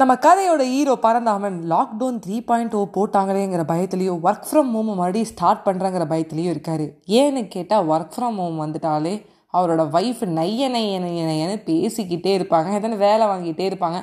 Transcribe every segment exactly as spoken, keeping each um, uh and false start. நம்ம கதையோட hero Paranthaman lockdown three point O போட்டாங்களேங்கிற பயத்துலேயும் ஒர்க் ஃப்ரம் ஹோம் மறுபடியும் ஸ்டார்ட் பண்ணுறங்கிற பயத்துலேயும் இருக்கார். ஏன்னு கேட்டால் ஒர்க் ஃப்ரம் ஹோம் வந்துட்டாலே அவரோட ஒய்ஃப் நைய நைய நைய நையன்னு பேசிக்கிட்டே இருப்பாங்க, எதனா வேலை வாங்கிட்டே இருப்பாங்க.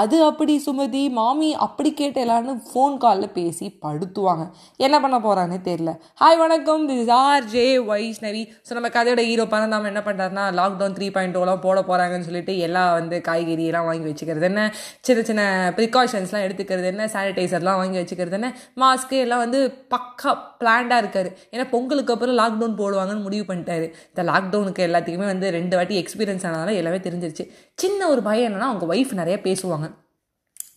அது அப்படி சுமதி மாமி அப்படி கேட்டு எல்லான்னு ஃபோன் காலில் பேசி படுத்துவாங்க. என்ன பண்ண போகிறான்னு தெரியல. ஹாய் வணக்கம், this is R J Vaishnavi. So நம்ம கதையோட ஹீரோ பரந்தாமன் என்ன பண்ணுறாருன்னா, லாக்டவுன் த்ரீ பாயிண்ட் ஓலாம் போட போகிறாங்கன்னு சொல்லிட்டு எல்லாம் வந்து காய்கறியெல்லாம் வாங்கி வச்சுக்கிறது என்ன, சின்ன சின்ன ப்ரிகாஷன்ஸ்லாம் எடுத்துக்கிறது என்ன, சானிடைசர்லாம் வாங்கி வச்சுக்கிறது என்ன, மாஸ்க்கு எல்லாம் வந்து பக்கா பிளான்டாக இருக்காரு. ஏன்னா பொங்கலுக்கு அப்புறம் லாக்டவுன் போடுவாங்கன்னு முடிவு பண்ணிட்டாரு. இந்த லாக்டவுனுக்கு எல்லாம் எல்லாத்துக்குமே வந்து ரெண்டு வாட்டி எக்ஸ்பீரியன்ஸ் ஆனதால எல்லாமே தெரிஞ்சிருச்சு. சின்ன ஒரு பயம் என்னன்னா, அவங்க ஒய்ஃப் நிறைய பேசுவாங்க.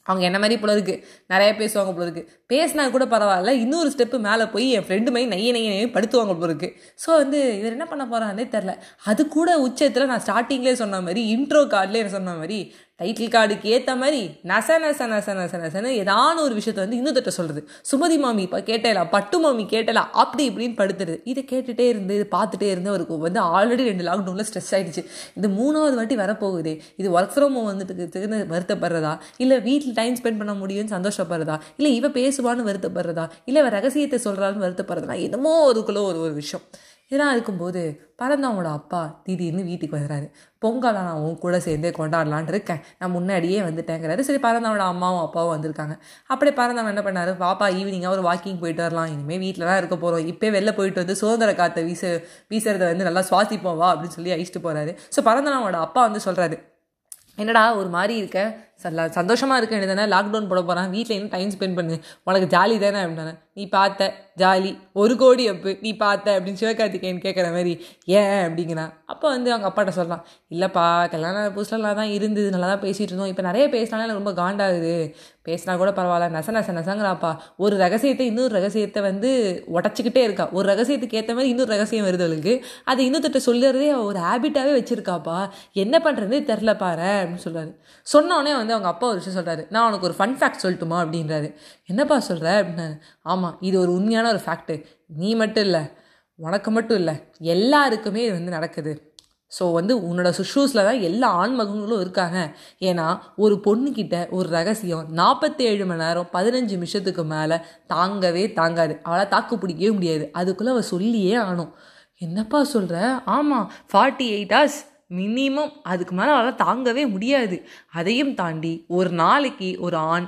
அவங்க என்ன மாதிரி போல இருக்குது, நிறையா பேசுவாங்க போல இருக்குது. பேசினா கூட பரவாயில்ல, இன்னொரு ஸ்டெப்பு மேலே போய் என் ஃப்ரெண்டு மாதிரி நைய நைய படுத்துவாங்க போல இருக்குது. ஸோ வந்து இவர் என்ன பண்ண போகிறாங்கன்னே தெரில. அது கூட உச்சத்தில் நான் ஸ்டார்டிங்லேயே சொன்ன மாதிரி, இன்ட்ரோ கார்டில் என்ன சொன்ன மாதிரி, டைட்டில் கார்டுக்கு ஏற்ற மாதிரி நச நச நச நச நசன்னு ஏதான ஒரு விஷயத்தை வந்து இன்னொருத்த சொல்கிறது. சுமதி மாமி இப்போ கேட்டலாம், பட்டு மாமி கேட்டலாம், அப்படி இப்படின்னு படுத்துறது. இதை கேட்டுகிட்டே இருந்து இது பார்த்துட்டே இருந்து அவருக்கு வந்து ஆல்ரெடி ரெண்டு லாக்டவுனில் ஸ்ட்ரெஸ் ஆகிடுச்சு. இது மூணாவது வாட்டி வரப்போகுது. இது ஒர்க் ஃப்ரம் ஹோம் வந்துட்டு வருத்தப்படுறதா, இல்லை வீட்டில் டைம் ஸ்பெண்ட் பண்ண முடியும்னு சந்தோஷப்படுறதா, இல்லை இவ பேசுவான்னு வருத்தப்படுறதா, இல்லை இவ ரகசியத்தை சொல்கிறான்னு வருத்தப்படுறதா, என்னமோ அதுக்குள்ளே ஒரு ஒரு விஷயம். இதெல்லாம் இருக்கும்போது பரந்தாமனோட அப்பா திடீர்னு வீட்டுக்கு வந்துடுறாரு. பொங்கலை நான் உன் கூட சேர்ந்தே கொண்டாடலான் இருக்கேன், நான் முன்னாடியே வந்துட்டேங்கிறாரு. சரி, பரந்தாமனோட அம்மாவும் அப்பாவும் வந்திருக்காங்க. அப்படியே பரந்தாமன் என்ன பண்ணாரு, பாப்பா ஈவினிங்காக ஒரு வாக்கிங் போயிட்டு வரலாம், இனிமேல் வீட்டில் தான் இருக்க போகிறோம், இப்போயே வெளில போயிட்டு வந்து சுதந்திர காற்றை வீச வீசுறத வந்து நல்லா சுவாசிப்போம் வா அப்படின்னு சொல்லி அழிச்சிட்டு போகிறாரு. ஸோ பரந்தாமனோட அப்பா வந்து சொல்கிறாரு, என்னடா ஒரு மாதிரி இருக்க, சந்தோஷமாக இருக்க வேண்டியதானே, லாக்டவுன் போட போகிறான், வீட்டில் இன்னும் டைம் ஸ்பெண்ட் பண்ணு, உனக்கு ஜாலி தானே அப்படின்னா, நீ பார்த்த ஜாலி ஒரு கோடி அப்பு நீ பார்த்த அப்படின்னு சிவகார்த்திகேயன் கேட்குற மாதிரி ஏன் அப்படிங்கிறான். அப்போ வந்து அவங்க அப்பாட்ட சொல்லலாம், இல்லைப்பா கல்யாணம் புதுசில் நல்லா தான் இருந்தது, நல்லா தான் பேசிகிட்டு இருந்தோம், இப்போ நிறைய பேசினாலும் எனக்கு ரொம்ப காண்டாகுது, பேசினா கூட பரவாயில்ல, நச நச நசங்கிறாப்பா, ஒரு ரகசியத்தை இன்னொரு ரகசியத்தை வந்து உடச்சிக்கிட்டே இருக்கா, ஒரு ரகசியத்துக்கு ஏற்ற மாதிரி இன்னொரு ரகசியம் வருது அவளுக்கு, அது இன்னொருத்தட்ட சொல்லுறதே ஒரு ஹேபிட்டாகவே வச்சுருக்காப்பா, என்ன பண்ணுறதே தெரில பாரு அப்படின்னு சொல்கிறாரு. சொன்னோடனே வந்து அவங்க அப்பா ஒரு விஷயம் சொல்கிறாரு, நான் உனக்கு ஒரு ஃபன் ஃபேக்ட் சொல்லட்டுமா அப்படின்றாரு. என்னப்பா சொல்கிற அப்படின்னாரு. ஆமாம், இது ஒரு உண்மையான ஒரு ஃபேக்ட்டு, நீ மட்டும் இல்லை, உனக்கு மட்டும் இல்லை, எல்லாருக்குமே இது வந்து நடக்குது. ஸோ வந்து உன்னோட சுஷூஸில் தான் எல்லா ஆண்மகங்களும் இருக்காங்க. ஏன்னா ஒரு பொண்ணுக்கிட்ட ஒரு ரகசியம் நாற்பத்தி ஏழு மணி நேரம் பதினஞ்சு நிமிஷத்துக்கு மேலே தாங்கவே தாங்காது, அவளால் தாக்கு பிடிக்கவே முடியாது, அதுக்குள்ளே அவள் சொல்லியே ஆனும். என்னப்பா சொல்கிற? ஆமாம், ஃபார்ட்டி எயிட் ஹவர்ஸ் மினிமம், அதுக்கு மேலே அவளால் தாங்கவே முடியாது. அதையும் தாண்டி ஒரு நாளைக்கு ஒரு ஆண்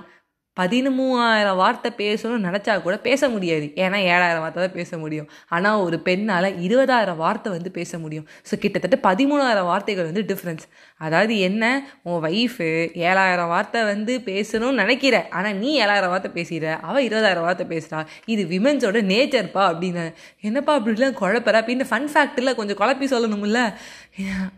பதிமூவாயிரம் வார்த்தை பேசணும்னு நினச்சா கூட பேச முடியாது, ஏன்னா ஏழாயிரம் வார்த்தை தான் பேச முடியும். ஆனால் ஒரு பெண்ணால் இருபதாயிரம் வார்த்தை வந்து பேச முடியும். ஸோ கிட்டத்தட்ட பதிமூணாயிரம் வார்த்தைகள் வந்து டிஃப்ரென்ஸ். அதாவது என்ன, உன் ஒய்ஃபு ஏழாயிரம் வார்த்தை வந்து பேசணும்னு நினைக்கிற, ஆனால் நீ ஏழாயிரம் வார்த்தை பேசுகிற, அவள் இருபதாயிரம் வார்த்தை பேசுகிறா. இது விமென்ஸோட நேச்சர்ப்பா அப்படின்னு. என்னப்பா அப்படிலாம் குழப்பற, அப்படின்னு ஃபன் ஃபேக்டில் கொஞ்சம் குழப்பி சொல்லணும்ல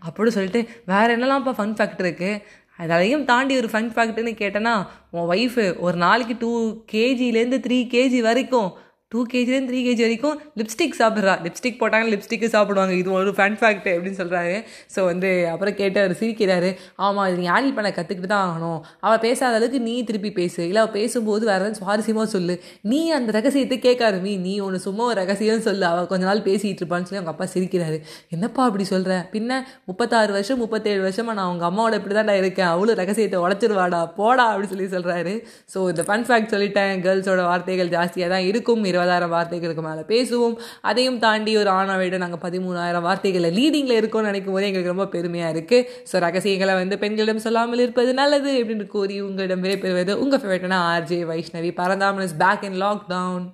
அப்படின்னு சொல்லிட்டு வேறு என்னெல்லாம்ப்பா ஃபன் ஃபேக்ட் இருக்குது, அதையும் தாண்டி ஒரு ஃபன் ஃபேக்ட்னு கேட்டேன்னா, உன் ஒய்ஃபு ஒரு நாளைக்கு டூ கேஜிலேருந்து த்ரீ கேஜி வரைக்கும் டூ கேஜிலேருந்து த்ரீ கேஜி வரைக்கும் லிப்ஸ்டிக் சாப்பிட்றா, லிப்ஸ்டிக் போட்டாங்க லிப்ஸ்டிக்கு சாப்பிடுவாங்க, இது ஒரு ஃபன் ஃபேக்ட் அப்படின்னு சொல்கிறாரு. ஸோ வந்து அப்புறம் கேட்டு அவர் சிரிக்கிறாரு. ஆமாம், இது ஹேண்டில் பண்ண கற்றுக்கிட்டு தான் ஆகணும், அவள் பேசாத அளவுக்கு நீ திருப்பி பேசு, இல்லை அவள் பேசும்போது வேறு ஏதாவது சுவாரஸ்யமாக சொல்லு, நீ அந்த ரகசியத்தை கேட்காருமி, நீ ஒன்று சும்மா ஒரு ரகசியம் சொல்லு, அவள் கொஞ்ச நாள் பேசிகிட்டு இருப்பான்னு சொல்லி அவங்க அப்பா சிரிக்கிறாரு. என்னப்பா அப்படி சொல்கிற, பின்ன முப்பத்தாறு வருஷம் முப்பத்தேழு வருஷமாக நான் அவங்க அம்மாவோட இப்படி தான் நான் இருக்கேன், அவ்வளோ ரகசியத்தை உடச்சிருவாடா போடா அப்படின்னு சொல்லி சொல்கிறாரு. ஸோ இந்த ஃபன் ஃபேக்ட் சொல்லிட்டேன், கேர்ள்ஸோட வார்த்தைகள் ஜாஸ்தியாக தான் இருக்கும், இருபதாயிரம் வார்த்தைகளுக்கு மேலே பேசுவோம், அதையும் தாண்டி ஒரு ஆணாவிட நாங்கள் பதிமூணாயிரம் வார்த்தைகளை லீடிங்கில் இருக்கோம்னு நினைக்கும் போது எங்களுக்கு ரொம்ப பெருமையாக இருக்குது. ஸோ ரகசியங்களை வந்து பெண்களிடம் சொல்லாமல் இருப்பது நல்லது அப்படின்னு கூறி உங்களிடம் விடைபெறுவது உங்கள் ஃபேவரட்டான RJ Vaishnavi. Paranthaman is back in lockdown.